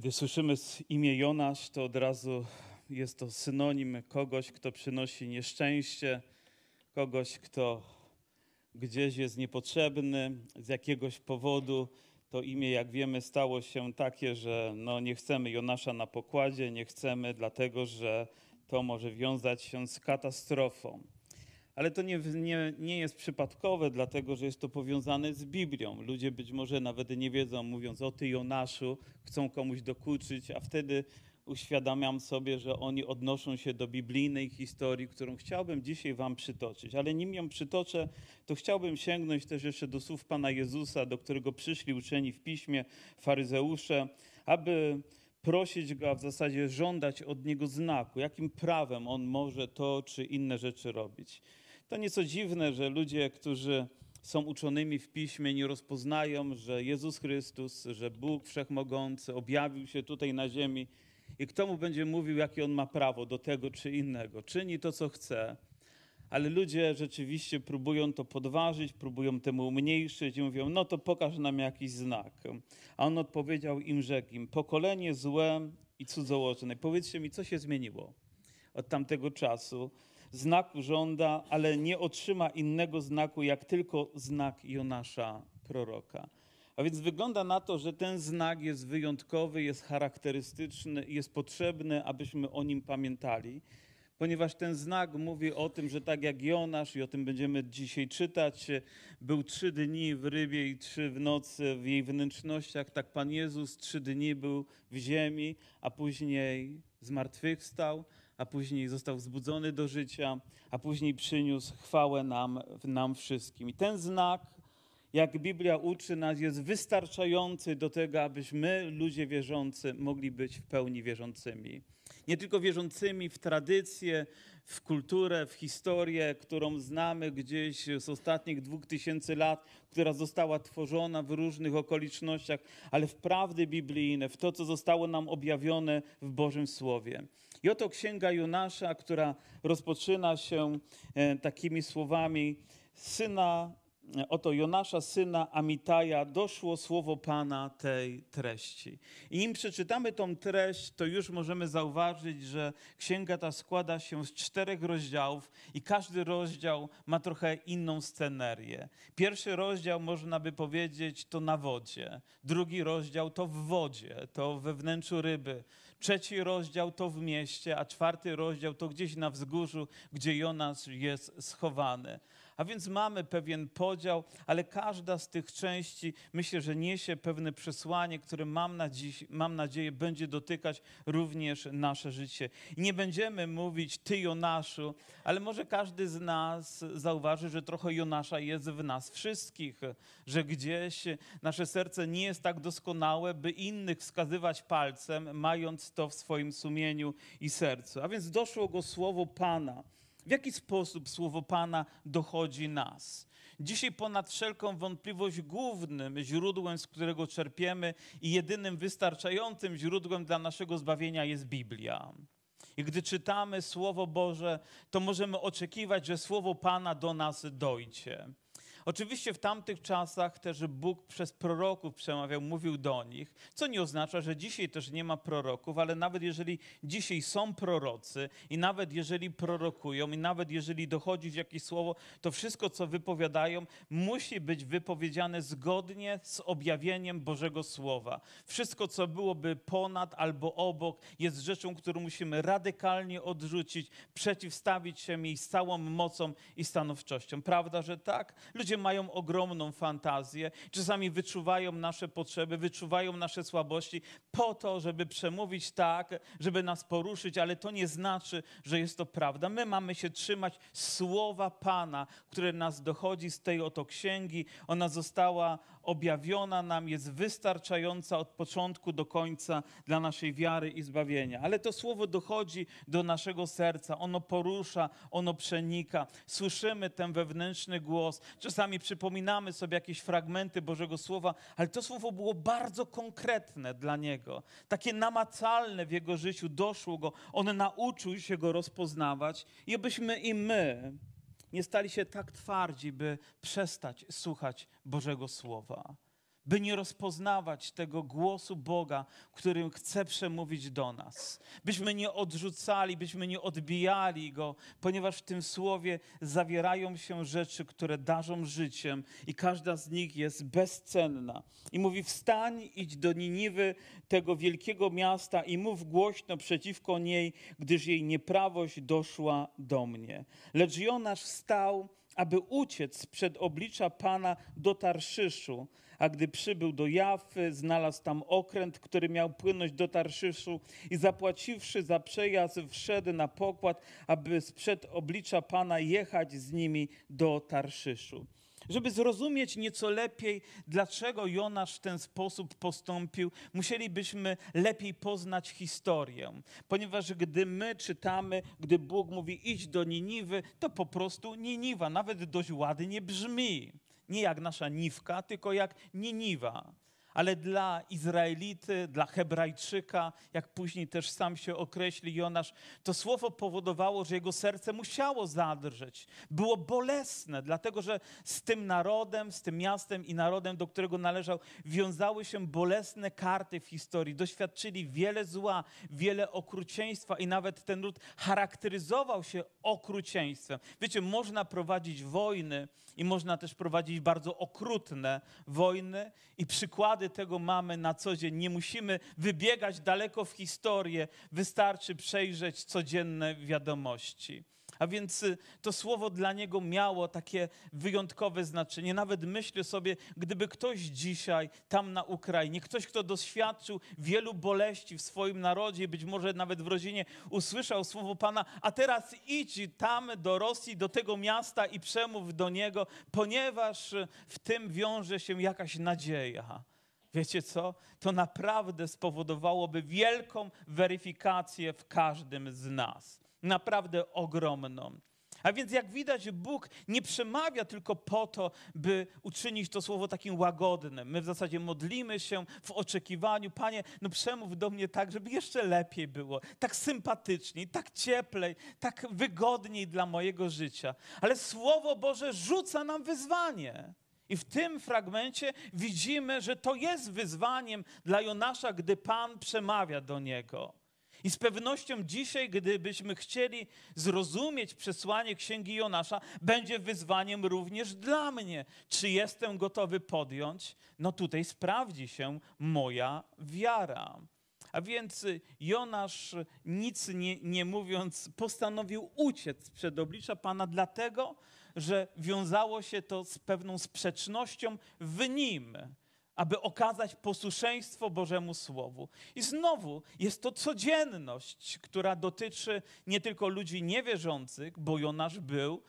Gdy słyszymy imię Jonasz, to od razu jest to synonim kogoś, kto przynosi nieszczęście, kogoś, kto gdzieś jest niepotrzebny z jakiegoś powodu. To imię, jak wiemy, stało się takie, że nie chcemy Jonasza na pokładzie, nie chcemy, dlatego że to może wiązać się z katastrofą. Ale to nie jest przypadkowe, dlatego że jest to powiązane z Biblią. Ludzie być może nawet nie wiedzą, mówiąc o ty Jonaszu, chcą komuś dokuczyć, a wtedy uświadamiam sobie, że oni odnoszą się do biblijnej historii, którą chciałbym dzisiaj wam przytoczyć. Ale nim ją przytoczę, to chciałbym sięgnąć też jeszcze do słów Pana Jezusa, do którego przyszli uczeni w piśmie, faryzeusze, aby prosić Go, a w zasadzie żądać od Niego znaku, jakim prawem On może to czy inne rzeczy robić. To nieco dziwne, że ludzie, którzy są uczonymi w Piśmie, nie rozpoznają, że Jezus Chrystus, że Bóg Wszechmogący objawił się tutaj na ziemi i kto Mu będzie mówił, jakie On ma prawo do tego czy innego. Czyni to, co chce, ale ludzie rzeczywiście próbują to podważyć, próbują temu umniejszyć i mówią, no to pokaż nam jakiś znak. A On odpowiedział im, rzekł im, pokolenie złe i cudzołożne. Powiedzcie mi, co się zmieniło od tamtego czasu? Znaku żąda, ale nie otrzyma innego znaku, jak tylko znak Jonasza, proroka. A więc wygląda na to, że ten znak jest wyjątkowy, jest charakterystyczny, jest potrzebny, abyśmy o nim pamiętali, ponieważ ten znak mówi o tym, że tak jak Jonasz, i o tym będziemy dzisiaj czytać, był 3 dni w rybie i 3 w nocy w jej wnętrznościach, tak Pan Jezus 3 dni był w ziemi, a później zmartwychwstał, a później został wzbudzony do życia, a później przyniósł chwałę nam wszystkim. I ten znak, jak Biblia uczy nas, jest wystarczający do tego, abyśmy, ludzie wierzący, mogli być w pełni wierzącymi. Nie tylko wierzącymi w tradycję, w kulturę, w historię, którą znamy gdzieś z ostatnich 2000 lat, która została tworzona w różnych okolicznościach, ale w prawdy biblijne, w to, co zostało nam objawione w Bożym Słowie. I oto Księga Jonasza, która rozpoczyna się takimi słowami, oto Jonasza, syna Amitaja, doszło słowo Pana tej treści. I nim przeczytamy tą treść, to już możemy zauważyć, że księga ta składa się z 4 rozdziałów i każdy rozdział ma trochę inną scenerię. Pierwszy rozdział, można by powiedzieć, to na wodzie. Drugi rozdział to w wodzie, to we wnętrzu ryby. 3. rozdział to w mieście, a 4. rozdział to gdzieś na wzgórzu, gdzie Jonasz jest schowany. A więc mamy pewien podział, ale każda z tych części, myślę, że niesie pewne przesłanie, które mam nadzieję będzie dotykać również nasze życie. I nie będziemy mówić ty Jonaszu, ale może każdy z nas zauważy, że trochę Jonasza jest w nas wszystkich, że gdzieś nasze serce nie jest tak doskonałe, by innych wskazywać palcem, mając to w swoim sumieniu i sercu. A więc doszło go słowo Pana. W jaki sposób słowo Pana dochodzi nas? Dzisiaj ponad wszelką wątpliwość głównym źródłem, z którego czerpiemy i jedynym wystarczającym źródłem dla naszego zbawienia jest Biblia. I gdy czytamy Słowo Boże, to możemy oczekiwać, że Słowo Pana do nas dojdzie. Oczywiście w tamtych czasach też Bóg przez proroków przemawiał, mówił do nich, co nie oznacza, że dzisiaj też nie ma proroków, ale nawet jeżeli dzisiaj są prorocy i nawet jeżeli prorokują i nawet jeżeli dochodzi jakieś słowo, to wszystko, co wypowiadają, musi być wypowiedziane zgodnie z objawieniem Bożego Słowa. Wszystko, co byłoby ponad albo obok, jest rzeczą, którą musimy radykalnie odrzucić, przeciwstawić się jej z całą mocą i stanowczością. Prawda, że tak? Ludzie mają ogromną fantazję, czasami wyczuwają nasze potrzeby, wyczuwają nasze słabości po to, żeby przemówić tak, żeby nas poruszyć, ale to nie znaczy, że jest to prawda. My mamy się trzymać słowa Pana, które nas dochodzi z tej oto księgi. Ona została objawiona nam, jest wystarczająca od początku do końca dla naszej wiary i zbawienia. Ale to słowo dochodzi do naszego serca, ono porusza, ono przenika. Słyszymy ten wewnętrzny głos. Czasami przypominamy sobie jakieś fragmenty Bożego Słowa, ale to słowo było bardzo konkretne dla Niego, takie namacalne w Jego życiu, doszło Go, On nauczył się Go rozpoznawać i abyśmy i my nie stali się tak twardzi, by przestać słuchać Bożego Słowa. by nie rozpoznawać tego głosu Boga, którym chce przemówić do nas. Byśmy nie odrzucali, byśmy nie odbijali Go, ponieważ w tym Słowie zawierają się rzeczy, które darzą życiem i każda z nich jest bezcenna. I mówi, wstań, idź do Niniwy, tego wielkiego miasta i mów głośno przeciwko niej, gdyż jej nieprawość doszła do mnie. Lecz Jonasz wstał, aby uciec przed oblicza Pana do Tarszyszu. A gdy przybył do Jafy, znalazł tam okręt, który miał płynąć do Tarszyszu i zapłaciwszy za przejazd, wszedł na pokład, aby sprzed oblicza Pana jechać z nimi do Tarszyszu. Żeby zrozumieć nieco lepiej, dlaczego Jonasz w ten sposób postąpił, musielibyśmy lepiej poznać historię. Ponieważ gdy my czytamy, gdy Bóg mówi idź do Niniwy, to po prostu Niniwa, nawet dość ładnie brzmi. Nie jak nasza Niwka, tylko jak Niniwa. Ale dla Izraelity, dla Hebrajczyka, jak później też sam się określi Jonasz, to słowo powodowało, że jego serce musiało zadrżeć. Było bolesne, dlatego że z tym narodem, z tym miastem i narodem, do którego należał, wiązały się bolesne karty w historii. Doświadczyli wiele zła, wiele okrucieństwa i nawet ten lud charakteryzował się okrucieństwem. Wiecie, można prowadzić wojny i można też prowadzić bardzo okrutne wojny i przykłady tego mamy na co dzień. Nie musimy wybiegać daleko w historię. Wystarczy przejrzeć codzienne wiadomości. A więc to słowo dla niego miało takie wyjątkowe znaczenie. Nawet myślę sobie, gdyby ktoś dzisiaj tam na Ukrainie, ktoś, kto doświadczył wielu boleści w swoim narodzie, być może nawet w rodzinie, usłyszał słowo Pana, a teraz idź tam do Rosji, do tego miasta i przemów do niego, ponieważ w tym wiąże się jakaś nadzieja. Wiecie co? To naprawdę spowodowałoby wielką weryfikację w każdym z nas. Naprawdę ogromną. A więc jak widać, Bóg nie przemawia tylko po to, by uczynić to słowo takim łagodnym. My w zasadzie modlimy się w oczekiwaniu. Panie, no przemów do mnie tak, żeby jeszcze lepiej było, tak sympatyczniej, tak cieplej, tak wygodniej dla mojego życia. Ale Słowo Boże rzuca nam wyzwanie. I w tym fragmencie widzimy, że to jest wyzwaniem dla Jonasza, gdy Pan przemawia do niego. I z pewnością dzisiaj, gdybyśmy chcieli zrozumieć przesłanie Księgi Jonasza, będzie wyzwaniem również dla mnie. Czy jestem gotowy podjąć? No tutaj sprawdzi się moja wiara. A więc Jonasz, nic nie mówiąc, postanowił uciec przed oblicza Pana, dlatego że wiązało się to z pewną sprzecznością w nim, aby okazać posłuszeństwo Bożemu Słowu. I znowu jest to codzienność, która dotyczy nie tylko ludzi niewierzących, bo Jonasz był,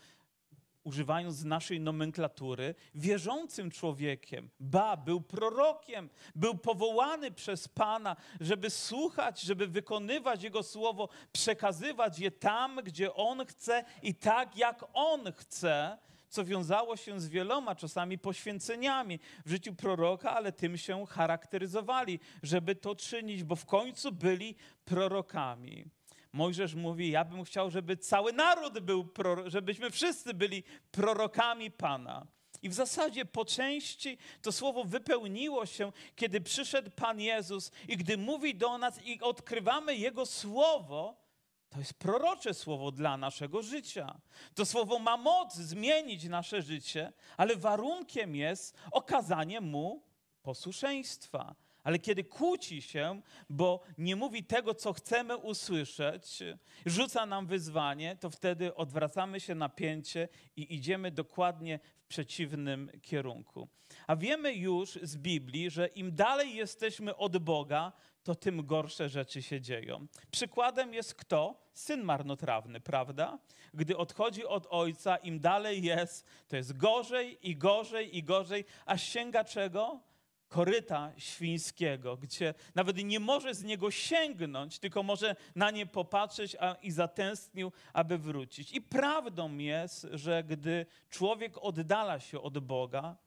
używając naszej nomenklatury, wierzącym człowiekiem. Ba, był prorokiem, był powołany przez Pana, żeby słuchać, żeby wykonywać Jego słowo, przekazywać je tam, gdzie On chce i tak, jak On chce, co wiązało się z wieloma czasami poświęceniami w życiu proroka, ale tym się charakteryzowali, żeby to czynić, bo w końcu byli prorokami. Mojżesz mówi, ja bym chciał, żeby cały naród był, żebyśmy wszyscy byli prorokami Pana. I w zasadzie po części to słowo wypełniło się, kiedy przyszedł Pan Jezus i gdy mówi do nas i odkrywamy Jego słowo, to jest prorocze słowo dla naszego życia. To słowo ma moc zmienić nasze życie, ale warunkiem jest okazanie Mu posłuszeństwa. Ale kiedy kłóci się, bo nie mówi tego, co chcemy usłyszeć, rzuca nam wyzwanie, to wtedy odwracamy się na pięcie i idziemy dokładnie w przeciwnym kierunku. A wiemy już z Biblii, że im dalej jesteśmy od Boga, to tym gorsze rzeczy się dzieją. Przykładem jest kto? Syn marnotrawny, prawda? Gdy odchodzi od ojca, im dalej jest, to jest gorzej i gorzej i gorzej, aż sięga czego? Koryta świńskiego, gdzie nawet nie może z niego sięgnąć, tylko może na nie popatrzeć i zatęsknił, aby wrócić. I prawdą jest, że gdy człowiek oddala się od Boga,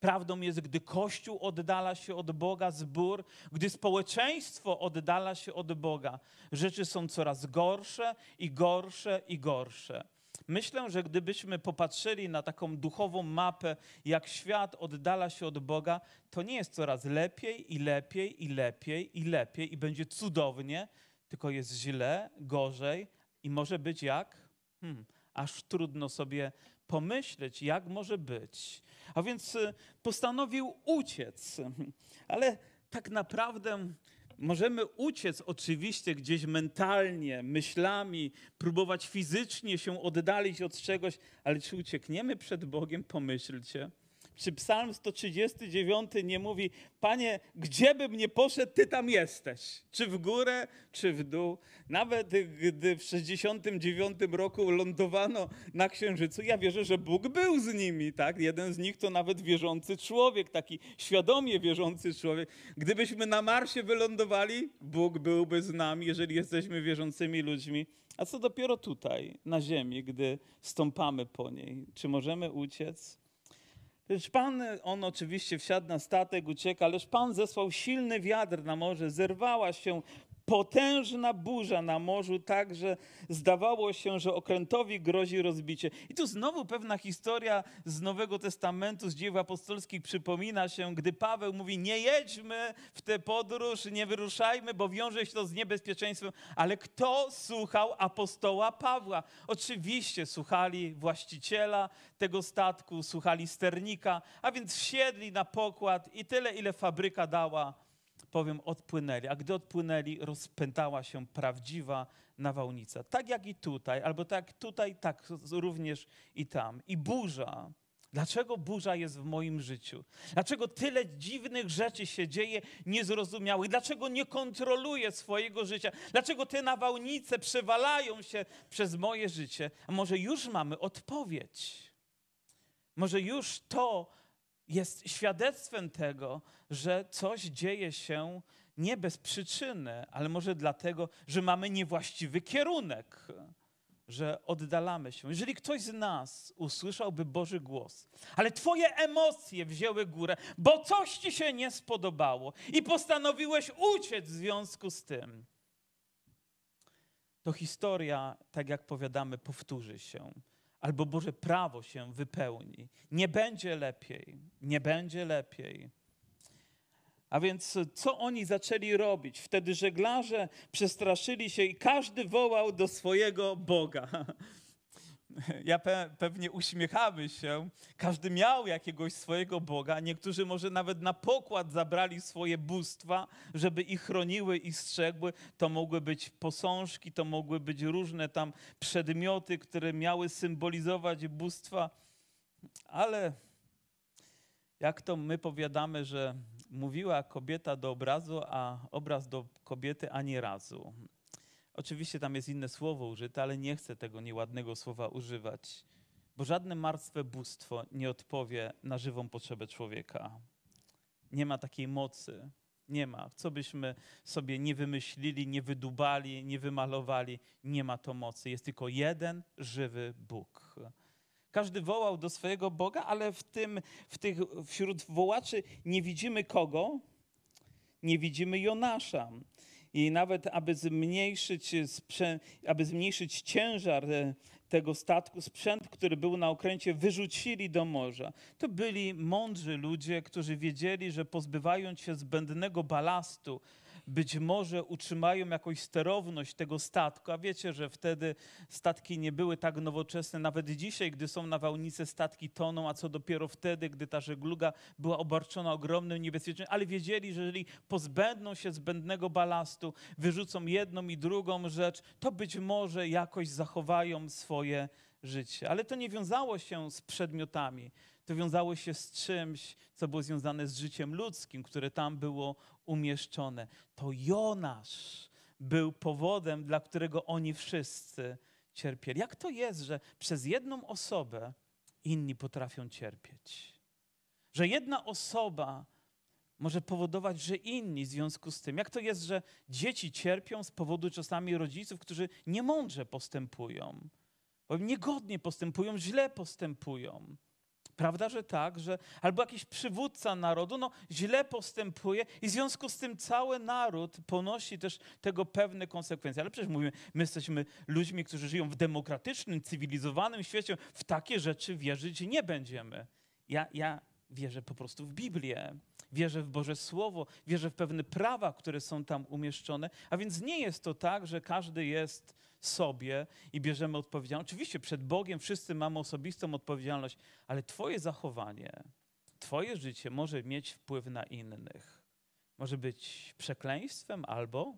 prawdą jest, gdy Kościół oddala się od Boga, zbór, gdy społeczeństwo oddala się od Boga, rzeczy są coraz gorsze i gorsze i gorsze. Myślę, że gdybyśmy popatrzyli na taką duchową mapę, jak świat oddala się od Boga, to nie jest coraz lepiej i lepiej i lepiej i lepiej i będzie cudownie, tylko jest źle, gorzej i może być jak? Aż trudno sobie pomyśleć, jak może być. A więc postanowił uciec, ale tak naprawdę możemy uciec oczywiście gdzieś mentalnie, myślami, próbować fizycznie się oddalić od czegoś, ale czy uciekniemy przed Bogiem? Pomyślcie. Czy Psalm 139 nie mówi: Panie, gdzie bym nie poszedł, Ty tam jesteś. Czy w górę, czy w dół. Nawet gdy w 69 roku lądowano na Księżycu, ja wierzę, że Bóg był z nimi. Tak? Jeden z nich to nawet wierzący człowiek, taki świadomie wierzący człowiek. Gdybyśmy na Marsie wylądowali, Bóg byłby z nami, jeżeli jesteśmy wierzącymi ludźmi. A co dopiero tutaj, na ziemi, gdy stąpamy po niej. Czy możemy uciec? Lecz Pan, on oczywiście wsiadł na statek, ucieka, lecz Pan zesłał silny wiatr na morze, zerwała się potężna burza na morzu, tak, że zdawało się, że okrętowi grozi rozbicie. I tu znowu pewna historia z Nowego Testamentu, z Dziejów Apostolskich przypomina się, gdy Paweł mówi: nie jedźmy w tę podróż, nie wyruszajmy, bo wiąże się to z niebezpieczeństwem. Ale kto słuchał apostoła Pawła? Oczywiście słuchali właściciela tego statku, słuchali sternika, a więc wsiedli na pokład i tyle, ile fabryka dała, powiem, odpłynęli. A gdy odpłynęli, rozpętała się prawdziwa nawałnica. Tak jak i tutaj, albo tak tutaj, tak również i tam. I burza. Dlaczego burza jest w moim życiu? Dlaczego tyle dziwnych rzeczy się dzieje niezrozumiałych? Dlaczego nie kontroluję swojego życia? Dlaczego te nawałnice przewalają się przez moje życie? A może już mamy odpowiedź? Może już to jest świadectwem tego, że coś dzieje się nie bez przyczyny, ale może dlatego, że mamy niewłaściwy kierunek, że oddalamy się. Jeżeli ktoś z nas usłyszałby Boży głos, ale twoje emocje wzięły górę, bo coś ci się nie spodobało i postanowiłeś uciec w związku z tym, to historia, tak jak powiadamy, powtórzy się. Albo Boże prawo się wypełni. Nie będzie lepiej, nie będzie lepiej. A więc co oni zaczęli robić? Wtedy żeglarze przestraszyli się i każdy wołał do swojego Boga. Ja pewnie uśmiechamy się. Każdy miał jakiegoś swojego Boga. Niektórzy może nawet na pokład zabrali swoje bóstwa, żeby ich chroniły i strzegły. To mogły być posążki, to mogły być różne tam przedmioty, które miały symbolizować bóstwa. Ale jak to my powiadamy, że mówiła kobieta do obrazu, a obraz do kobiety ani razu. Oczywiście tam jest inne słowo użyte, ale nie chcę tego nieładnego słowa używać, bo żadne martwe bóstwo nie odpowie na żywą potrzebę człowieka. Nie ma takiej mocy, nie ma. Co byśmy sobie nie wymyślili, nie wydubali, nie wymalowali, nie ma to mocy. Jest tylko jeden żywy Bóg. Każdy wołał do swojego Boga, ale wśród wołaczy nie widzimy kogo? Nie widzimy Jonasza. I nawet aby zmniejszyć ciężar tego statku, sprzęt, który był na okręcie, wyrzucili do morza. To byli mądrzy ludzie, którzy wiedzieli, że pozbywając się zbędnego balastu, być może utrzymają jakąś sterowność tego statku. A wiecie, że wtedy statki nie były tak nowoczesne. Nawet dzisiaj, gdy są nawałnice, statki toną, a co dopiero wtedy, gdy ta żegluga była obarczona ogromnym niebezpieczeństwem. Ale wiedzieli, że jeżeli pozbędą się zbędnego balastu, wyrzucą jedną i drugą rzecz, to być może jakoś zachowają swoje życie. Ale to nie wiązało się z przedmiotami. To wiązało się z czymś, co było związane z życiem ludzkim, które tam było umieszczone. To Jonasz był powodem, dla którego oni wszyscy cierpieli. Jak to jest, że przez jedną osobę inni potrafią cierpieć? Że jedna osoba może powodować, że inni w związku z tym. Jak to jest, że dzieci cierpią z powodu czasami rodziców, którzy niemądrze postępują, niegodnie postępują, źle postępują. Prawda, że tak, że albo jakiś przywódca narodu, no źle postępuje i w związku z tym cały naród ponosi też tego pewne konsekwencje. Ale przecież mówimy, my jesteśmy ludźmi, którzy żyją w demokratycznym, cywilizowanym świecie, w takie rzeczy wierzyć nie będziemy. Ja wierzę po prostu w Biblię, wierzę w Boże Słowo, wierzę w pewne prawa, które są tam umieszczone, a więc nie jest to tak, że każdy jest sobie i bierzemy odpowiedzialność. Oczywiście przed Bogiem wszyscy mamy osobistą odpowiedzialność, ale twoje zachowanie, twoje życie może mieć wpływ na innych. Może być przekleństwem albo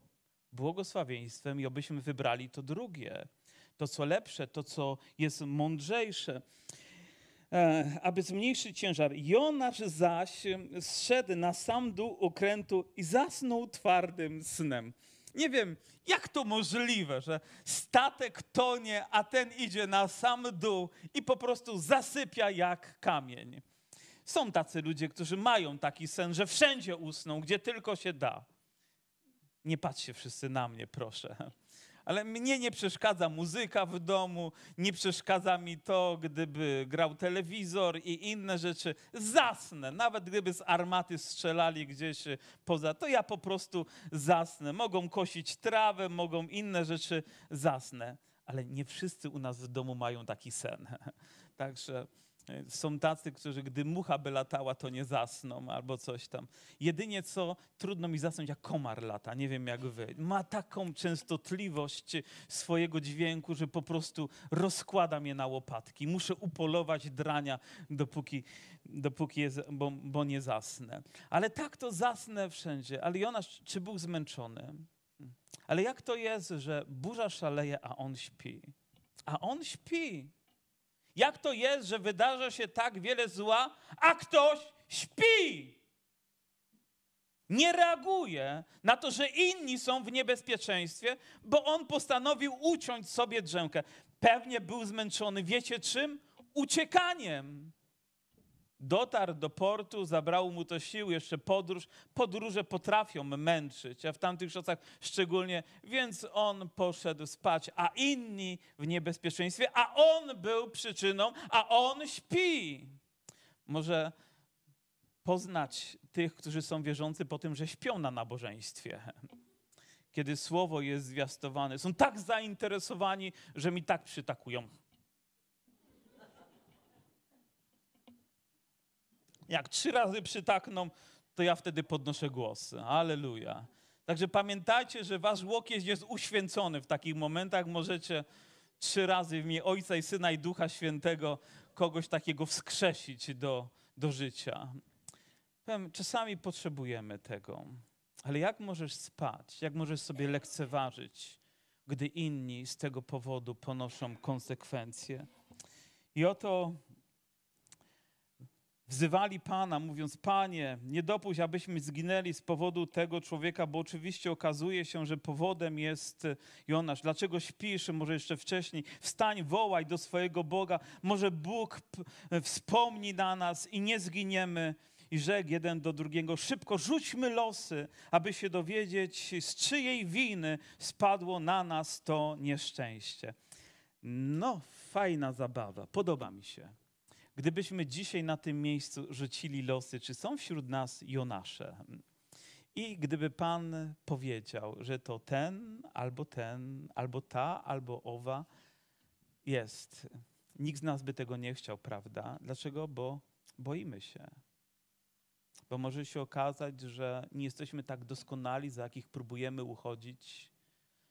błogosławieństwem i obyśmy wybrali to drugie, to co lepsze, to co jest mądrzejsze, aby zmniejszyć ciężar. Jonasz zaś zszedł na sam dół okrętu i zasnął twardym snem. Nie wiem, jak to możliwe, że statek tonie, a ten idzie na sam dół i po prostu zasypia jak kamień. Są tacy ludzie, którzy mają taki sen, że wszędzie usną, gdzie tylko się da. Nie patrzcie wszyscy na mnie, proszę. Ale mnie nie przeszkadza muzyka w domu, nie przeszkadza mi to, gdyby grał telewizor i inne rzeczy. Zasnę, nawet gdyby z armaty strzelali gdzieś poza, to ja po prostu zasnę. Mogą kosić trawę, mogą inne rzeczy, zasnę. Ale nie wszyscy u nas w domu mają taki sen. Także są tacy, którzy gdy mucha by latała, to nie zasną albo coś tam. Jedynie co, trudno mi zasnąć, jak komar lata, nie wiem jak wy. Ma taką częstotliwość swojego dźwięku, że po prostu rozkłada mnie na łopatki. Muszę upolować drania, dopóki jest, bo nie zasnę. Ale tak to zasnę wszędzie. Ale Jonasz, czy był zmęczony? Ale jak to jest, że burza szaleje, a on śpi? A on śpi. Jak to jest, że wydarza się tak wiele zła, a ktoś śpi? Nie reaguje na to, że inni są w niebezpieczeństwie, bo on postanowił uciąć sobie drzemkę. Pewnie był zmęczony, wiecie czym? Uciekaniem. Dotarł do portu, zabrało mu to sił, jeszcze podróż. Podróże potrafią męczyć, a w tamtych czasach szczególnie, więc on poszedł spać, a inni w niebezpieczeństwie, a on był przyczyną, a on śpi. Może poznać tych, którzy są wierzący po tym, że śpią na nabożeństwie. Kiedy słowo jest zwiastowane, są tak zainteresowani, że mi tak przytakują. Jak 3 razy przytakną, to ja wtedy podnoszę głos. Alleluja. Także pamiętajcie, że wasz łokieć jest uświęcony w takich momentach. Możecie 3 razy w imię Ojca i Syna i Ducha Świętego kogoś takiego wskrzesić do życia. Czasami potrzebujemy tego. Ale jak możesz spać? Jak możesz sobie lekceważyć, gdy inni z tego powodu ponoszą konsekwencje? I oto wzywali Pana, mówiąc: Panie, nie dopuść, abyśmy zginęli z powodu tego człowieka, bo oczywiście okazuje się, że powodem jest Jonasz. Dlaczego śpisz? Może jeszcze wcześniej. Wstań, wołaj do swojego Boga. Może Bóg wspomni na nas i nie zginiemy. I rzekł jeden do drugiego: szybko rzućmy losy, aby się dowiedzieć, z czyjej winy spadło na nas to nieszczęście. No, fajna zabawa. Podoba mi się. Gdybyśmy dzisiaj na tym miejscu rzucili losy, czy są wśród nas Jonasze? I gdyby Pan powiedział, że to ten, albo ta, albo owa jest. Nikt z nas by tego nie chciał, prawda? Dlaczego? Bo boimy się. Bo może się okazać, że nie jesteśmy tak doskonali, za jakich próbujemy uchodzić,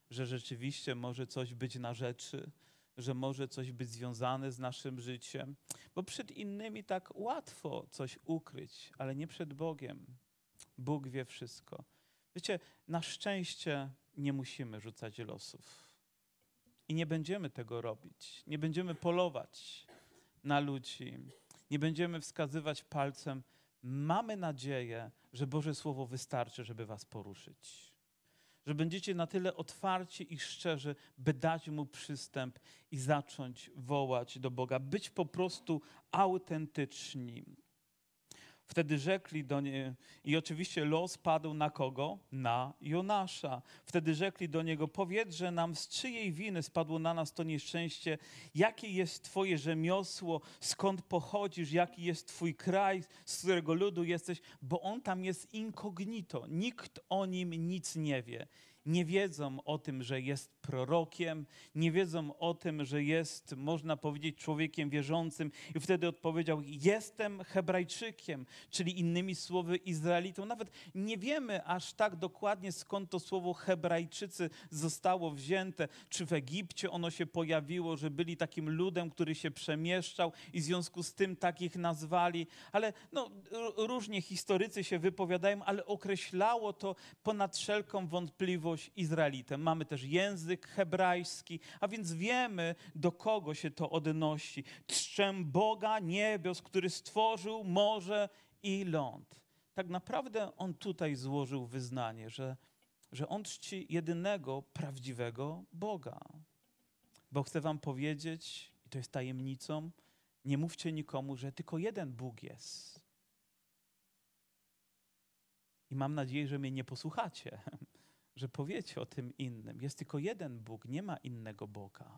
że rzeczywiście może coś być na rzeczy, że może coś być związane z naszym życiem, bo przed innymi tak łatwo coś ukryć, ale nie przed Bogiem. Bóg wie wszystko. Wiecie, na szczęście nie musimy rzucać losów i nie będziemy tego robić. Nie będziemy polować na ludzi, nie będziemy wskazywać palcem. Mamy nadzieję, że Boże Słowo wystarczy, żeby was poruszyć. Że będziecie na tyle otwarci i szczerzy, by dać Mu przystęp i zacząć wołać do Boga. Być po prostu autentyczni. Wtedy rzekli do niego, i oczywiście los padł na kogo? Na Jonasza. Wtedy rzekli do niego, powiedzże nam, z czyjej winy spadło na nas to nieszczęście, jakie jest twoje rzemiosło, skąd pochodzisz, jaki jest twój kraj, z którego ludu jesteś, bo on tam jest incognito, nikt o nim nic nie wie. Nie wiedzą o tym, że jest prorokiem, nie wiedzą o tym, że jest, można powiedzieć, człowiekiem wierzącym. I wtedy odpowiedział, jestem Hebrajczykiem, czyli innymi słowy Izraelitą. Nawet nie wiemy aż tak dokładnie, skąd to słowo Hebrajczycy zostało wzięte. Czy w Egipcie ono się pojawiło, że byli takim ludem, który się przemieszczał i w związku z tym takich nazwali. Ale no, różnie historycy się wypowiadają, ale określało to ponad wszelką wątpliwość Izraelitem. Mamy też język hebrajski, a więc wiemy, do kogo się to odnosi. Trzcem Boga niebios, który stworzył morze i ląd. Tak naprawdę on tutaj złożył wyznanie, że on czci jedynego prawdziwego Boga. Bo chcę wam powiedzieć, i to jest tajemnicą, nie mówcie nikomu, że tylko jeden Bóg jest. I mam nadzieję, że mnie nie posłuchacie, że powiecie o tym innym. Jest tylko jeden Bóg, nie ma innego Boga.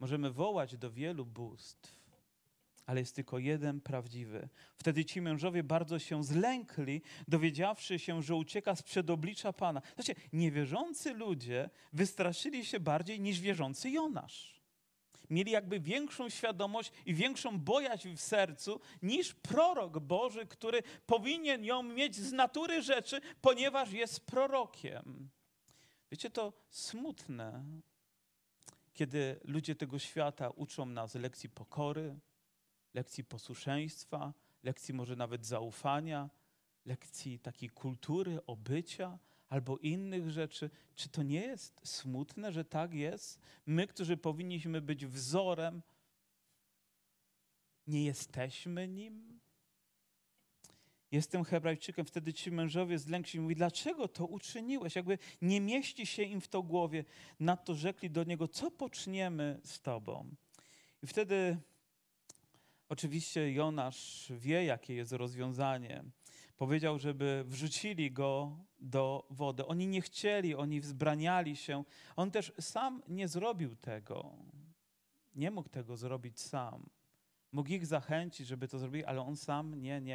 Możemy wołać do wielu bóstw, ale jest tylko jeden prawdziwy. Wtedy ci mężowie bardzo się zlękli, dowiedziawszy się, że ucieka sprzed oblicza Pana. Znaczy, niewierzący ludzie wystraszyli się bardziej niż wierzący Jonasz. Mieli jakby większą świadomość i większą bojaźń w sercu niż prorok Boży, który powinien ją mieć z natury rzeczy, ponieważ jest prorokiem. Wiecie, to smutne, kiedy ludzie tego świata uczą nas lekcji pokory, lekcji posłuszeństwa, lekcji może nawet zaufania, lekcji takiej kultury, obycia, albo innych rzeczy. Czy to nie jest smutne, że tak jest? My, którzy powinniśmy być wzorem, nie jesteśmy nim? Jestem Hebrajczykiem. Wtedy ci mężowie zlękli się i mówili, dlaczego to uczyniłeś? Jakby nie mieści się im w to głowie. Na to rzekli do niego, co poczniemy z tobą? I wtedy oczywiście Jonasz wie, jakie jest rozwiązanie. Powiedział, żeby wrzucili go do wody. Oni nie chcieli, oni wzbraniali się. On też sam nie zrobił tego. Nie mógł tego zrobić sam. Mógł ich zachęcić, żeby to zrobili, ale on sam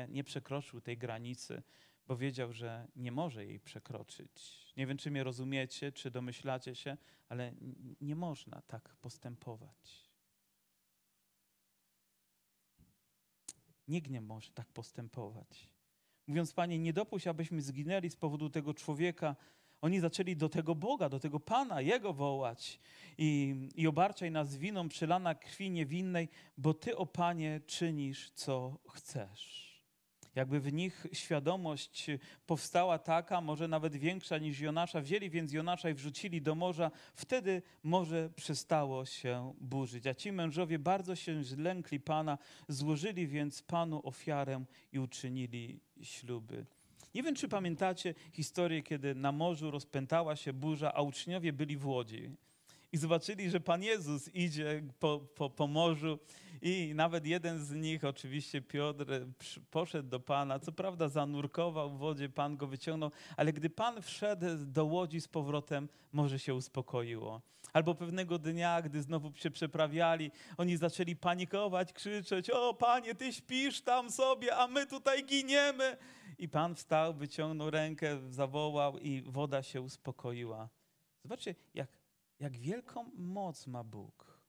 nie przekroczył tej granicy, bo wiedział, że nie może jej przekroczyć. Nie wiem, czy mnie rozumiecie, czy domyślacie się, ale nie można tak postępować. Nikt nie może tak postępować. Mówiąc, Panie, nie dopuść, abyśmy zginęli z powodu tego człowieka. Oni zaczęli do tego Boga, do tego Pana, Jego wołać i obarczaj nas winą przelana krwi niewinnej, bo Ty, o Panie, czynisz, co chcesz. Jakby w nich świadomość powstała taka, może nawet większa niż Jonasza. Wzięli więc Jonasza i wrzucili do morza. Wtedy morze przestało się burzyć. A ci mężowie bardzo się zlękli Pana, złożyli więc Panu ofiarę i uczynili śluby. Nie wiem, czy pamiętacie historię, kiedy na morzu rozpętała się burza, a uczniowie byli w łodzi. I zobaczyli, że Pan Jezus idzie po morzu i nawet jeden z nich, oczywiście Piotr, poszedł do Pana. Co prawda zanurkował w wodzie, Pan go wyciągnął, ale gdy Pan wszedł do łodzi z powrotem, morze się uspokoiło. Albo pewnego dnia, gdy znowu się przeprawiali, oni zaczęli panikować, krzyczeć, o Panie, Ty śpisz tam sobie, a my tutaj giniemy. I Pan wstał, wyciągnął rękę, zawołał i woda się uspokoiła. Zobaczcie, jak wielką moc ma Bóg,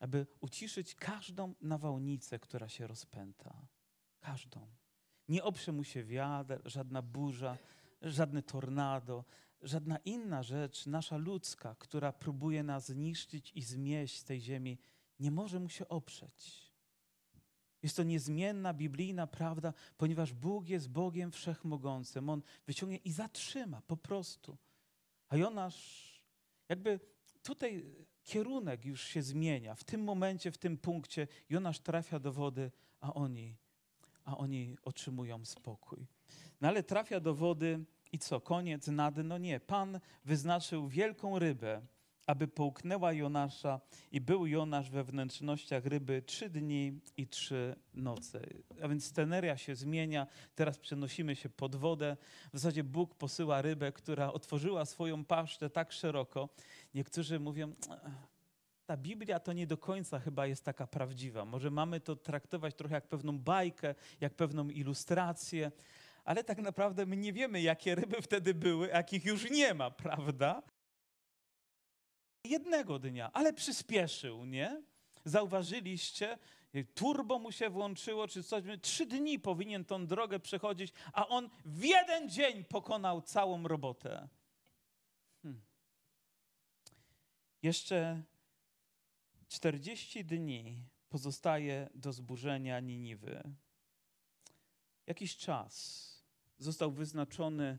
aby uciszyć każdą nawałnicę, która się rozpęta. Każdą. Nie oprze mu się wiatr, żadna burza, żadne tornado, żadna inna rzecz, nasza ludzka, która próbuje nas zniszczyć i zmieść z tej ziemi, nie może mu się oprzeć. Jest to niezmienna, biblijna prawda, ponieważ Bóg jest Bogiem wszechmogącym. On wyciągnie i zatrzyma po prostu. A Jonasz, jakby tutaj kierunek już się zmienia. W tym momencie, w tym punkcie Jonasz trafia do wody, a oni otrzymują spokój. No ale trafia do wody i co? Koniec na dno? Nie. Pan wyznaczył wielką rybę, aby połknęła Jonasza i był Jonasz we wnętrznościach ryby 3 dni i 3 noce. A więc sceneria się zmienia, teraz przenosimy się pod wodę. W zasadzie Bóg posyła rybę, która otworzyła swoją paszczę tak szeroko. Niektórzy mówią, ta Biblia to nie do końca chyba jest taka prawdziwa. Może mamy to traktować trochę jak pewną bajkę, jak pewną ilustrację, ale tak naprawdę my nie wiemy, jakie ryby wtedy były, jakich już nie ma, prawda? Jednego dnia, ale przyspieszył, nie? Zauważyliście, turbo mu się włączyło, czy coś. 3 dni powinien tą drogę przechodzić, a on w 1 dzień pokonał całą robotę. Jeszcze 40 dni pozostaje do zburzenia Niniwy. Jakiś czas został wyznaczony,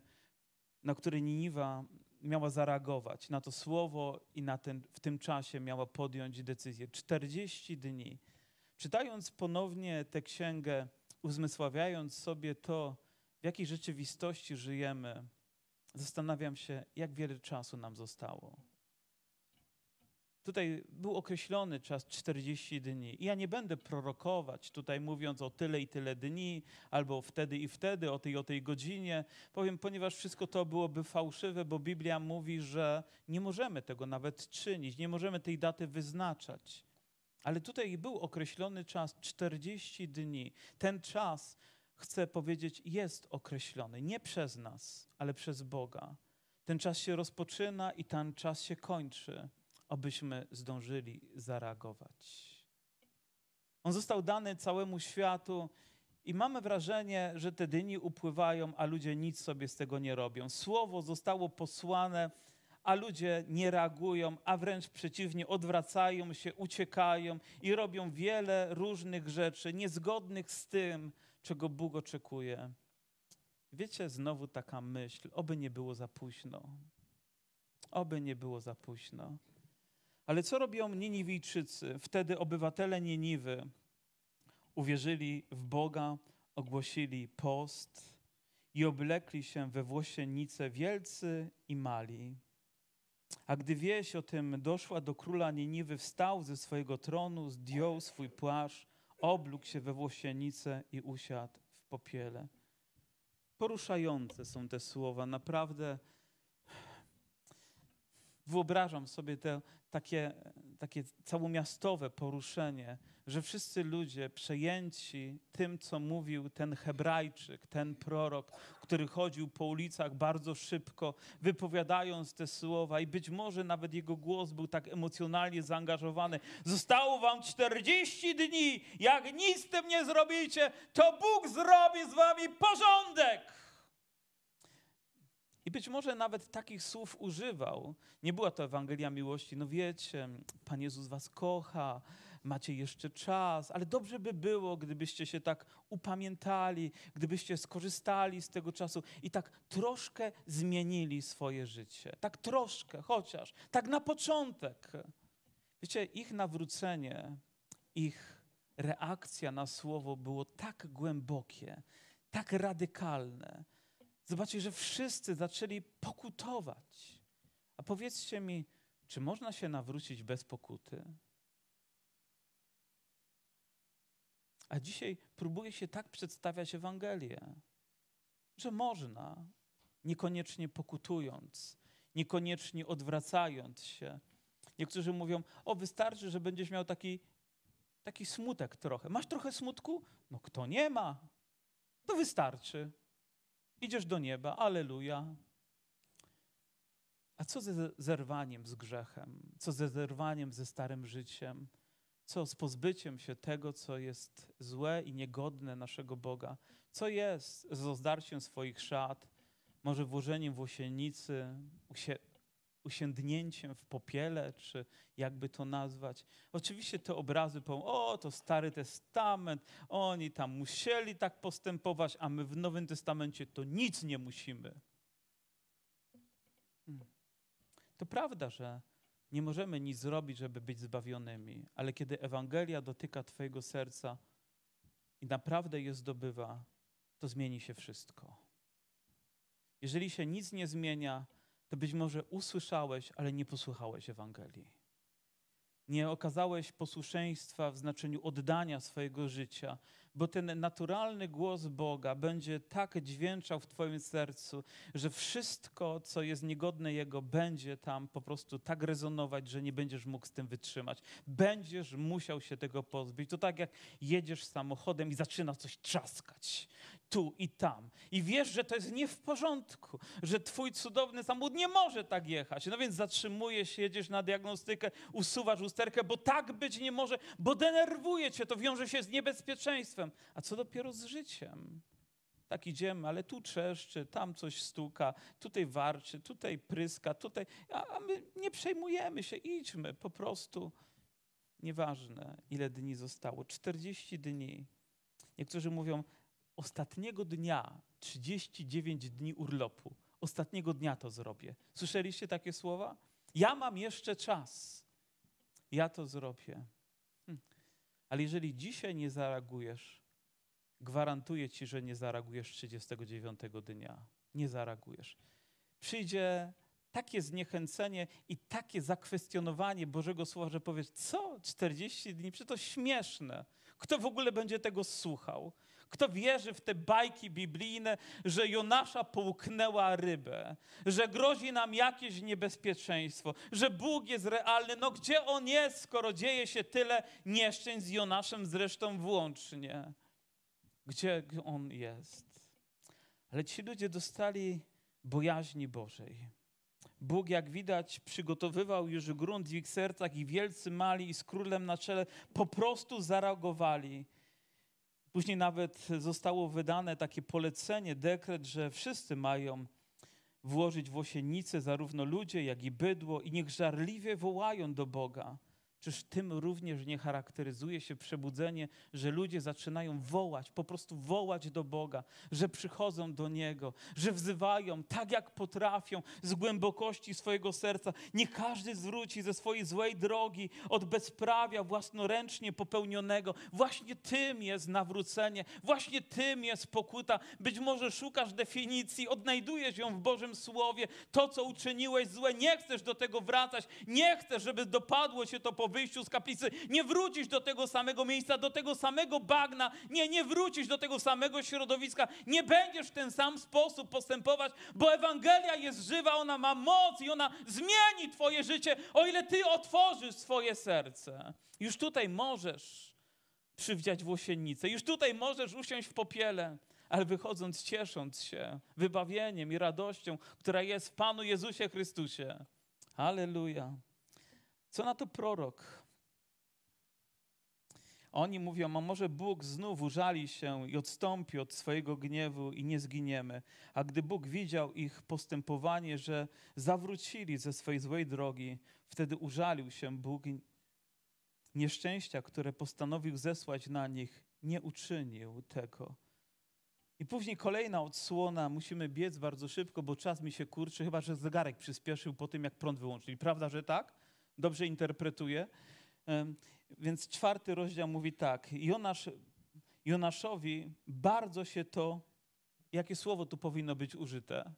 na który Niniwa miała zareagować na to słowo i w tym czasie miała podjąć decyzję. 40 dni. Czytając ponownie tę księgę, uzmysławiając sobie to, w jakiej rzeczywistości żyjemy, zastanawiam się, jak wiele czasu nam zostało. Tutaj był określony czas 40 dni. I ja nie będę prorokować tutaj mówiąc o tyle i tyle dni, albo wtedy i wtedy, o tej godzinie. Powiem, ponieważ wszystko to byłoby fałszywe, bo Biblia mówi, że nie możemy tego nawet czynić, nie możemy tej daty wyznaczać. Ale tutaj był określony czas 40 dni. Ten czas, chcę powiedzieć, jest określony. Nie przez nas, ale przez Boga. Ten czas się rozpoczyna i ten czas się kończy. Abyśmy zdążyli zareagować. On został dany całemu światu i mamy wrażenie, że te dni upływają, a ludzie nic sobie z tego nie robią. Słowo zostało posłane, a ludzie nie reagują, a wręcz przeciwnie, odwracają się, uciekają i robią wiele różnych rzeczy niezgodnych z tym, czego Bóg oczekuje. Wiecie, znowu taka myśl, oby nie było za późno. Oby nie było za późno. Ale co robią Niniwijczycy? Wtedy obywatele Niniwy uwierzyli w Boga, ogłosili post i oblekli się we włosienice wielcy i mali. A gdy wieść o tym doszła do króla Niniwy, wstał ze swojego tronu, zdjął swój płaszcz, oblókł się we włosienice i usiadł w popiele. Poruszające są te słowa, naprawdę. Wyobrażam sobie te, takie całomiastowe poruszenie, że wszyscy ludzie przejęci tym, co mówił ten Hebrajczyk, ten prorok, który chodził po ulicach bardzo szybko, wypowiadając te słowa i być może nawet jego głos był tak emocjonalnie zaangażowany. Zostało wam 40 dni, jak nic z tym nie zrobicie, to Bóg zrobi z wami porządek. I być może nawet takich słów używał. Nie była to Ewangelia miłości. No wiecie, Pan Jezus was kocha, macie jeszcze czas, ale dobrze by było, gdybyście się tak upamiętali, gdybyście skorzystali z tego czasu i tak troszkę zmienili swoje życie. Tak troszkę, chociaż, tak na początek. Wiecie, ich nawrócenie, ich reakcja na słowo było tak głębokie, tak radykalne. Zobaczcie, że wszyscy zaczęli pokutować. A powiedzcie mi, czy można się nawrócić bez pokuty? A dzisiaj próbuje się tak przedstawiać Ewangelię, że można, niekoniecznie pokutując, niekoniecznie odwracając się. Niektórzy mówią, wystarczy, że będziesz miał taki smutek trochę. Masz trochę smutku? No kto nie ma, to wystarczy. Idziesz do nieba, alleluja. A co ze zerwaniem z grzechem? Co ze zerwaniem ze starym życiem? Co z pozbyciem się tego, co jest złe i niegodne naszego Boga? Co jest z rozdarciem swoich szat? Może włożeniem włosienicy, usiędnięciem w popiele, czy jakby to nazwać. Oczywiście te obrazy powiedzą, to Stary Testament, oni tam musieli tak postępować, a my w Nowym Testamencie to nic nie musimy. To prawda, że nie możemy nic zrobić, żeby być zbawionymi, ale kiedy Ewangelia dotyka twojego serca i naprawdę je zdobywa, to zmieni się wszystko. Jeżeli się nic nie zmienia, to być może usłyszałeś, ale nie posłuchałeś Ewangelii. Nie okazałeś posłuszeństwa w znaczeniu oddania swojego życia, bo ten naturalny głos Boga będzie tak dźwięczał w twoim sercu, że wszystko, co jest niegodne Jego, będzie tam po prostu tak rezonować, że nie będziesz mógł z tym wytrzymać. Będziesz musiał się tego pozbyć. To tak jak jedziesz samochodem i zaczyna coś trzaskać tu i tam. I wiesz, że to jest nie w porządku, że twój cudowny samochód nie może tak jechać. No więc zatrzymujesz się, jedziesz na diagnostykę, usuwasz usterkę, bo tak być nie może, bo denerwuje cię, to wiąże się z niebezpieczeństwem. A co dopiero z życiem? Tak idziemy, ale tu trzeszczy, tam coś stuka, tutaj warczy, tutaj pryska, tutaj... A my nie przejmujemy się, idźmy po prostu. Nieważne, ile dni zostało. 40 dni. Niektórzy mówią, ostatniego dnia, 39 dni urlopu. Ostatniego dnia to zrobię. Słyszeliście takie słowa? Ja mam jeszcze czas. Ja to zrobię. Ale jeżeli dzisiaj nie zareagujesz, gwarantuję ci, że nie zareagujesz 39 dnia. Nie zareagujesz. Przyjdzie takie zniechęcenie i takie zakwestionowanie Bożego Słowa, że powiesz, co 40 dni? Przecież to śmieszne. Kto w ogóle będzie tego słuchał? Kto wierzy w te bajki biblijne, że Jonasza połknęła rybę, że grozi nam jakieś niebezpieczeństwo, że Bóg jest realny? No gdzie On jest, skoro dzieje się tyle nieszczęść z Jonaszem zresztą włącznie? Gdzie On jest? Ale ci ludzie dostali bojaźni Bożej. Bóg, jak widać, przygotowywał już grunt w ich sercach i wielcy mali i z królem na czele po prostu zareagowali. Później nawet zostało wydane takie polecenie, dekret, że wszyscy mają włożyć w osienicę zarówno ludzie, jak i bydło i niech żarliwie wołają do Boga. Czyż tym również nie charakteryzuje się przebudzenie, że ludzie zaczynają wołać, po prostu wołać do Boga, że przychodzą do Niego, że wzywają tak jak potrafią z głębokości swojego serca. Nie każdy zwróci ze swojej złej drogi od bezprawia własnoręcznie popełnionego. Właśnie tym jest nawrócenie, właśnie tym jest pokuta. Być może szukasz definicji, odnajdujesz ją w Bożym Słowie. To, co uczyniłeś złe, nie chcesz do tego wracać, nie chcesz, żeby dopadło się to po wyjściu z kaplicy, nie wrócisz do tego samego miejsca, do tego samego bagna, nie wrócisz do tego samego środowiska, nie będziesz w ten sam sposób postępować, bo Ewangelia jest żywa, ona ma moc i ona zmieni twoje życie, o ile ty otworzysz swoje serce. Już tutaj możesz przywdziać włosienicę, już tutaj możesz usiąść w popiele, ale wychodząc, ciesząc się wybawieniem i radością, która jest w Panu Jezusie Chrystusie. Alleluja. Co na to prorok? Oni mówią, a może Bóg znów użali się i odstąpi od swojego gniewu i nie zginiemy. A gdy Bóg widział ich postępowanie, że zawrócili ze swojej złej drogi, wtedy użalił się Bóg i nieszczęścia, które postanowił zesłać na nich, nie uczynił tego. I później kolejna odsłona, musimy biec bardzo szybko, bo czas mi się kurczy, chyba że zegarek przyspieszył po tym, jak prąd wyłączyli. Prawda, że tak? Dobrze interpretuję. Więc 4 rozdział mówi tak. Jonaszowi bardzo się to... Jakie słowo tu powinno być użyte?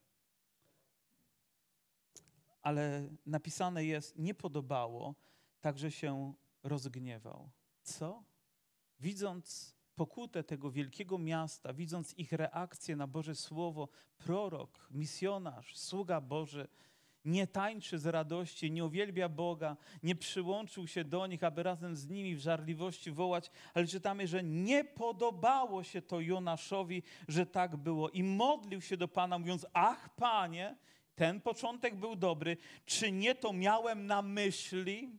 Ale napisane jest, nie podobało, także się rozgniewał. Co? Widząc pokutę tego wielkiego miasta, widząc ich reakcję na Boże Słowo, prorok, misjonarz, sługa Boży, nie tańczy z radości, nie uwielbia Boga, nie przyłączył się do nich, aby razem z nimi w żarliwości wołać, ale czytamy, że nie podobało się to Jonaszowi, że tak było. I modlił się do Pana, mówiąc, ach Panie, ten początek był dobry, czy nie to miałem na myśli,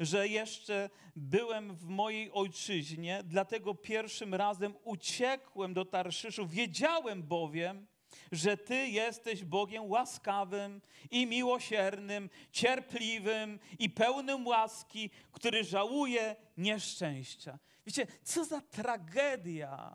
że jeszcze byłem w mojej ojczyźnie, dlatego pierwszym razem uciekłem do Tarszyszu, wiedziałem bowiem, że Ty jesteś Bogiem łaskawym i miłosiernym, cierpliwym i pełnym łaski, który żałuje nieszczęścia. Wiecie, co za tragedia,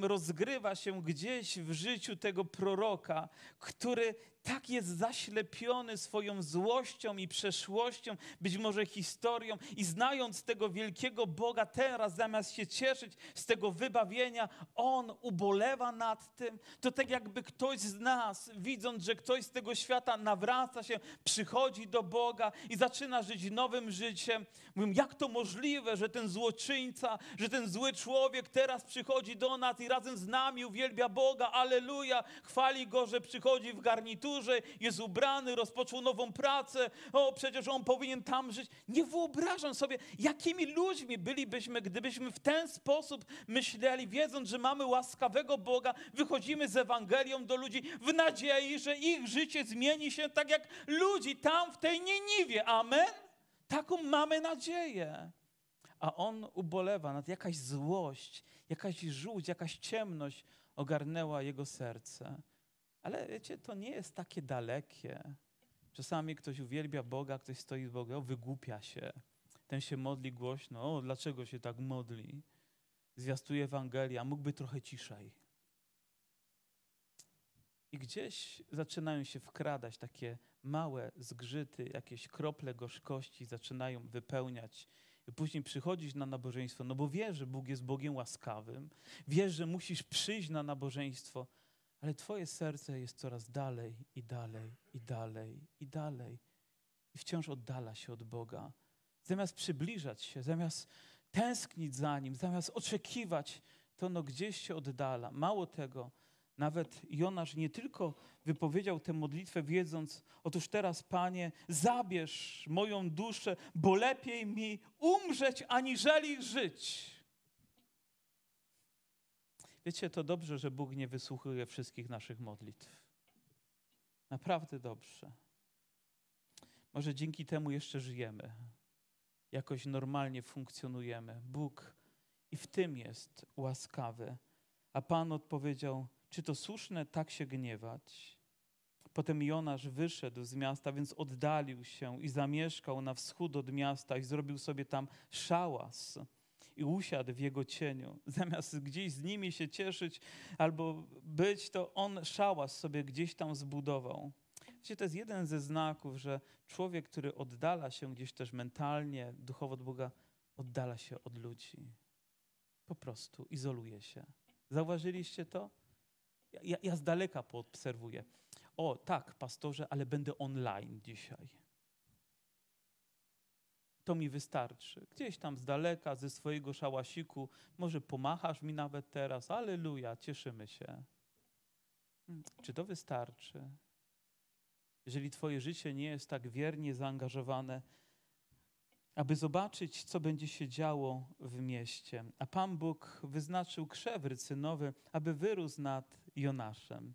rozgrywa się gdzieś w życiu tego proroka, który tak jest zaślepiony swoją złością i przeszłością, być może historią, i znając tego wielkiego Boga teraz, zamiast się cieszyć z tego wybawienia, on ubolewa nad tym. To tak jakby ktoś z nas, widząc, że ktoś z tego świata nawraca się, przychodzi do Boga i zaczyna żyć nowym życiem. Mówią, jak to możliwe, że ten złoczyńca, że ten zły człowiek teraz przychodzi do nas i razem z nami uwielbia Boga, alleluja, chwali Go, że przychodzi w garniturze, jest ubrany, rozpoczął nową pracę, o, przecież on powinien tam żyć. Nie wyobrażam sobie, jakimi ludźmi bylibyśmy, gdybyśmy w ten sposób myśleli, wiedząc, że mamy łaskawego Boga, wychodzimy z Ewangelią do ludzi w nadziei, że ich życie zmieni się tak jak ludzi tam w tej Niniwie. Amen? Taką mamy nadzieję. A on ubolewa nad jakaś złość, jakaś żółć, jakaś ciemność ogarnęła jego serce. Ale wiecie, to nie jest takie dalekie. Czasami ktoś uwielbia Boga, ktoś stoi z Boga, wygłupia się. Ten się modli głośno. O, dlaczego się tak modli? Zwiastuje Ewangelię, a mógłby trochę ciszej. I gdzieś zaczynają się wkradać takie małe zgrzyty, jakieś krople gorzkości zaczynają wypełniać. I później przychodzisz na nabożeństwo, no bo wiesz, że Bóg jest Bogiem łaskawym. Wiesz, że musisz przyjść na nabożeństwo, ale twoje serce jest coraz dalej i dalej, i dalej, i dalej. I wciąż oddala się od Boga. Zamiast przybliżać się, zamiast tęsknić za Nim, zamiast oczekiwać, to no gdzieś się oddala. Mało tego, nawet Jonasz nie tylko wypowiedział tę modlitwę, wiedząc, otóż teraz, Panie, zabierz moją duszę, bo lepiej mi umrzeć, aniżeli żyć. Wiecie, to dobrze, że Bóg nie wysłuchuje wszystkich naszych modlitw. Naprawdę dobrze. Może dzięki temu jeszcze żyjemy. Jakoś normalnie funkcjonujemy. Bóg i w tym jest łaskawy. A Pan odpowiedział, czy to słuszne tak się gniewać? Potem Jonasz wyszedł z miasta, więc oddalił się i zamieszkał na wschód od miasta i zrobił sobie tam szałas i usiadł w jego cieniu. Zamiast gdzieś z nimi się cieszyć albo być, to on szałas sobie gdzieś tam zbudował. Wiecie, to jest jeden ze znaków, że człowiek, który oddala się gdzieś też mentalnie, duchowo od Boga, oddala się od ludzi. Po prostu izoluje się. Zauważyliście to? Ja z daleka poobserwuję. O, tak, pastorze, ale będę online dzisiaj. To mi wystarczy. Gdzieś tam z daleka, ze swojego szałasiku, może pomachasz mi nawet teraz. Alleluja, cieszymy się. Czy to wystarczy? Jeżeli twoje życie nie jest tak wiernie zaangażowane, aby zobaczyć, co będzie się działo w mieście. A Pan Bóg wyznaczył krzew rycynowy, aby wyrósł nad Jonaszem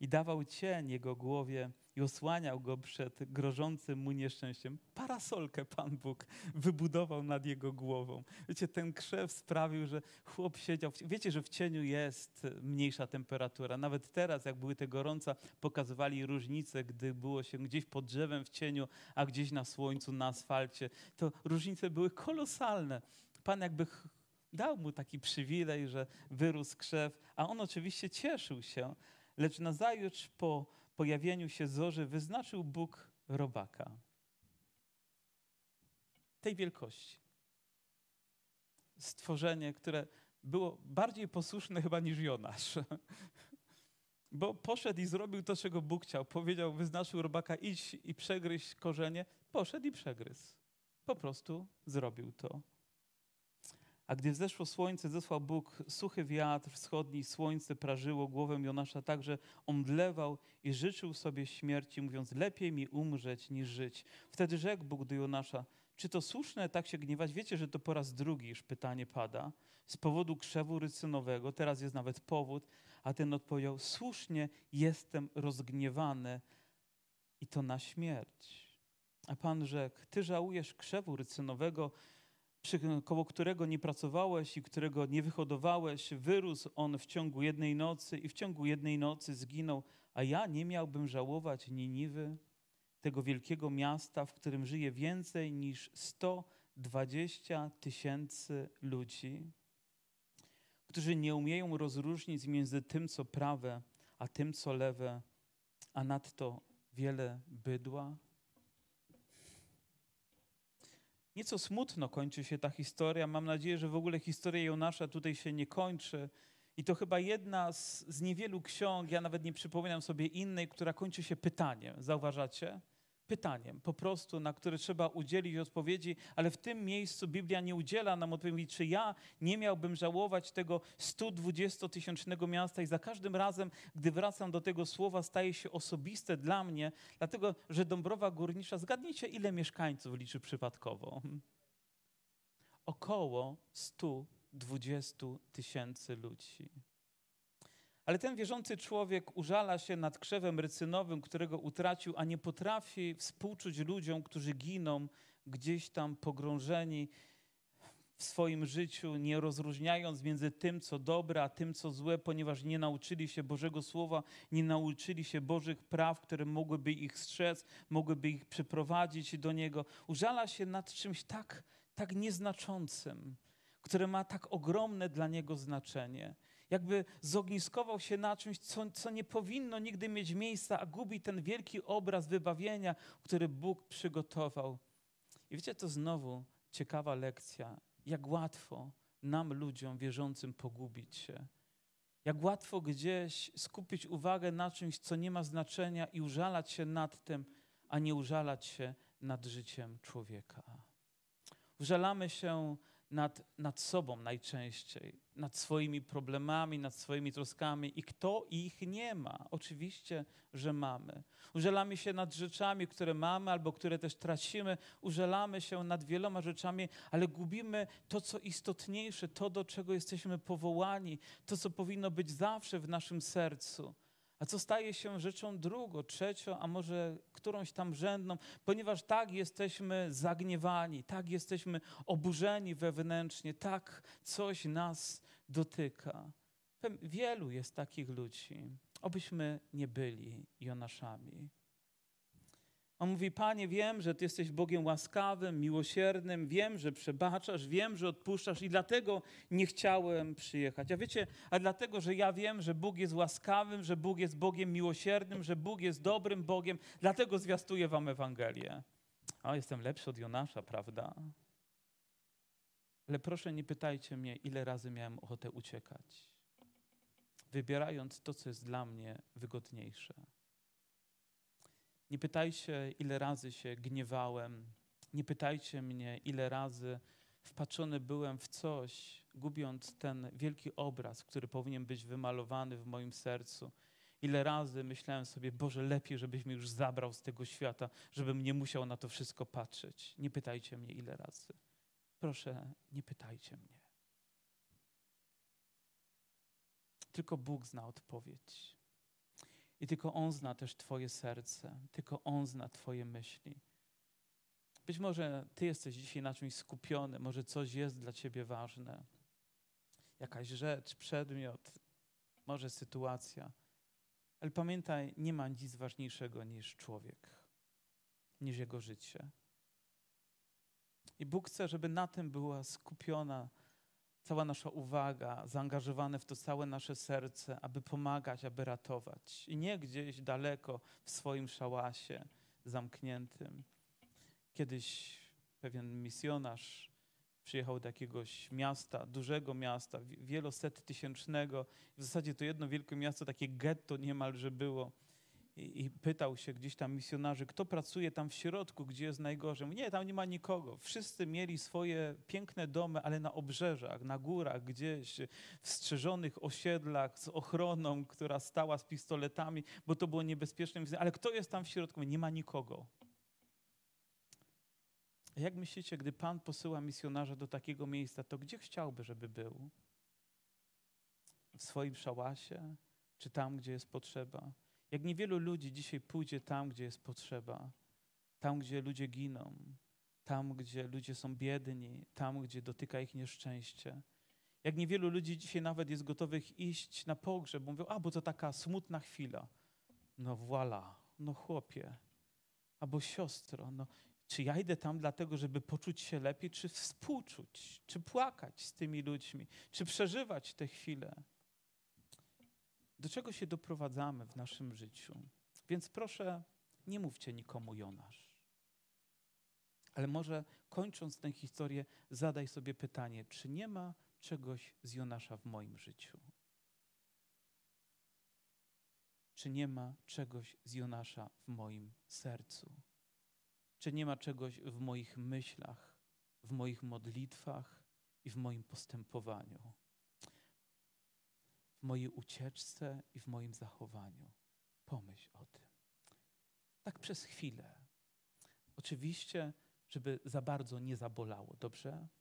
i dawał cień jego głowie i osłaniał go przed grożącym mu nieszczęściem. Parasolkę Pan Bóg wybudował nad jego głową. Wiecie, ten krzew sprawił, że chłop siedział. Wiecie, że w cieniu jest mniejsza temperatura. Nawet teraz, jak były te gorąca, pokazywali różnicę, gdy było się gdzieś pod drzewem w cieniu, a gdzieś na słońcu, na asfalcie. To różnice były kolosalne. Pan jakby dał mu taki przywilej, że wyrósł krzew, a on oczywiście cieszył się. Lecz nazajutrz po pojawieniu się zorzy wyznaczył Bóg robaka tej wielkości. Stworzenie, które było bardziej posłuszne chyba niż Jonasz. Bo poszedł i zrobił to, czego Bóg chciał. Powiedział, wyznaczył robaka, idź i przegryź korzenie. Poszedł i przegryzł. Po prostu zrobił to. A gdy wzeszło słońce, zesłał Bóg suchy wiatr wschodni, słońce prażyło głowę Jonasza tak, że omdlewał i życzył sobie śmierci, mówiąc, lepiej mi umrzeć niż żyć. Wtedy rzekł Bóg do Jonasza, czy to słuszne tak się gniewać? Wiecie, że to po raz drugi już pytanie pada. Z powodu krzewu rycynowego, teraz jest nawet powód, a ten odpowiedział, słusznie jestem rozgniewany i to na śmierć. A Pan rzekł, ty żałujesz krzewu rycynowego, koło którego nie pracowałeś i którego nie wyhodowałeś, wyrósł on w ciągu jednej nocy i w ciągu jednej nocy zginął, a ja nie miałbym żałować Niniwy, tego wielkiego miasta, w którym żyje więcej niż 120 000 ludzi, którzy nie umieją rozróżnić między tym, co prawe, a tym, co lewe, a nadto wiele bydła. Nieco smutno kończy się ta historia. Mam nadzieję, że w ogóle historia Jonasza tutaj się nie kończy. I to chyba jedna z niewielu ksiąg, ja nawet nie przypominam sobie innej, która kończy się pytaniem. Zauważacie? Pytaniem, po prostu, na które trzeba udzielić odpowiedzi, ale w tym miejscu Biblia nie udziela nam odpowiedzi, czy ja nie miałbym żałować tego 120-tysięcznego miasta i za każdym razem, gdy wracam do tego słowa, staje się osobiste dla mnie, dlatego, że Dąbrowa Górnicza, zgadnijcie, ile mieszkańców liczy przypadkowo? Około 120 000 ludzi. Ale ten wierzący człowiek użala się nad krzewem rycynowym, którego utracił, a nie potrafi współczuć ludziom, którzy giną gdzieś tam pogrążeni w swoim życiu, nie rozróżniając między tym, co dobre, a tym, co złe, ponieważ nie nauczyli się Bożego Słowa, nie nauczyli się Bożych praw, które mogłyby ich strzec, mogłyby ich przyprowadzić do Niego. Użala się nad czymś tak nieznaczącym, które ma tak ogromne dla Niego znaczenie. Jakby zogniskował się na czymś, co nie powinno nigdy mieć miejsca, a gubi ten wielki obraz wybawienia, który Bóg przygotował. I wiecie, to znowu ciekawa lekcja, jak łatwo nam, ludziom wierzącym, pogubić się. Jak łatwo gdzieś skupić uwagę na czymś, co nie ma znaczenia i użalać się nad tym, a nie użalać się nad życiem człowieka. Użalamy się nad sobą najczęściej, nad swoimi problemami, nad swoimi troskami i kto ich nie ma? Oczywiście, że mamy. Użalamy się nad rzeczami, które mamy albo które też tracimy. Użalamy się nad wieloma rzeczami, ale gubimy to, co istotniejsze, to, do czego jesteśmy powołani, to, co powinno być zawsze w naszym sercu. A co staje się rzeczą drugą, trzecią, a może którąś tam rzędną, ponieważ tak jesteśmy zagniewani, tak jesteśmy oburzeni wewnętrznie, tak coś nas dotyka. Wielu jest takich ludzi, obyśmy nie byli Jonaszami. On mówi: Panie, wiem, że Ty jesteś Bogiem łaskawym, miłosiernym, wiem, że przebaczasz, wiem, że odpuszczasz i dlatego nie chciałem przyjechać. A wiecie, dlatego, że ja wiem, że Bóg jest łaskawym, że Bóg jest Bogiem miłosiernym, że Bóg jest dobrym Bogiem, dlatego zwiastuję wam Ewangelię. A jestem lepszy od Jonasza, prawda? Ale proszę, nie pytajcie mnie, ile razy miałem ochotę uciekać, wybierając to, co jest dla mnie wygodniejsze. Nie pytajcie, ile razy się gniewałem. Nie pytajcie mnie, ile razy wpatrzony byłem w coś, gubiąc ten wielki obraz, który powinien być wymalowany w moim sercu. Ile razy myślałem sobie: Boże, lepiej, żebyś mnie już zabrał z tego świata, żebym nie musiał na to wszystko patrzeć. Nie pytajcie mnie, ile razy. Proszę, nie pytajcie mnie. Tylko Bóg zna odpowiedź. I tylko On zna też Twoje serce, tylko On zna Twoje myśli. Być może Ty jesteś dzisiaj na czymś skupiony, może coś jest dla Ciebie ważne. Jakaś rzecz, przedmiot, może sytuacja. Ale pamiętaj, nie ma nic ważniejszego niż człowiek, niż jego życie. I Bóg chce, żeby na tym była skupiona cała nasza uwaga, zaangażowane w to całe nasze serce, aby pomagać, aby ratować. I nie gdzieś daleko w swoim szałasie zamkniętym. Kiedyś pewien misjonarz przyjechał do jakiegoś miasta, dużego miasta, wielosettysięcznego. W zasadzie to jedno wielkie miasto, takie getto niemalże było. I pytał się gdzieś tam misjonarzy, kto pracuje tam w środku, gdzie jest najgorzej. Mówi: nie, tam nie ma nikogo. Wszyscy mieli swoje piękne domy, ale na obrzeżach, na górach, gdzieś w strzeżonych osiedlach z ochroną, która stała z pistoletami, bo to było niebezpieczne. Ale kto jest tam w środku? Mówi: nie ma nikogo. A jak myślicie, gdy Pan posyła misjonarza do takiego miejsca, to gdzie chciałby, żeby był? W swoim szałasie? Czy tam, gdzie jest potrzeba? Jak niewielu ludzi dzisiaj pójdzie tam, gdzie jest potrzeba, tam, gdzie ludzie giną, tam, gdzie ludzie są biedni, tam, gdzie dotyka ich nieszczęście. Jak niewielu ludzi dzisiaj nawet jest gotowych iść na pogrzeb, bo mówią: a, bo to taka smutna chwila. No voilà, no chłopie, albo siostro, no czy ja idę tam dlatego, żeby poczuć się lepiej, czy współczuć, czy płakać z tymi ludźmi, czy przeżywać te chwile? Do czego się doprowadzamy w naszym życiu? Więc proszę, nie mówcie nikomu Jonasz. Ale może kończąc tę historię, zadaj sobie pytanie, czy nie ma czegoś z Jonasza w moim życiu? Czy nie ma czegoś z Jonasza w moim sercu? Czy nie ma czegoś w moich myślach, w moich modlitwach i w moim postępowaniu? W mojej ucieczce i w moim zachowaniu? Pomyśl o tym. Tak przez chwilę. Oczywiście, żeby za bardzo nie zabolało, dobrze?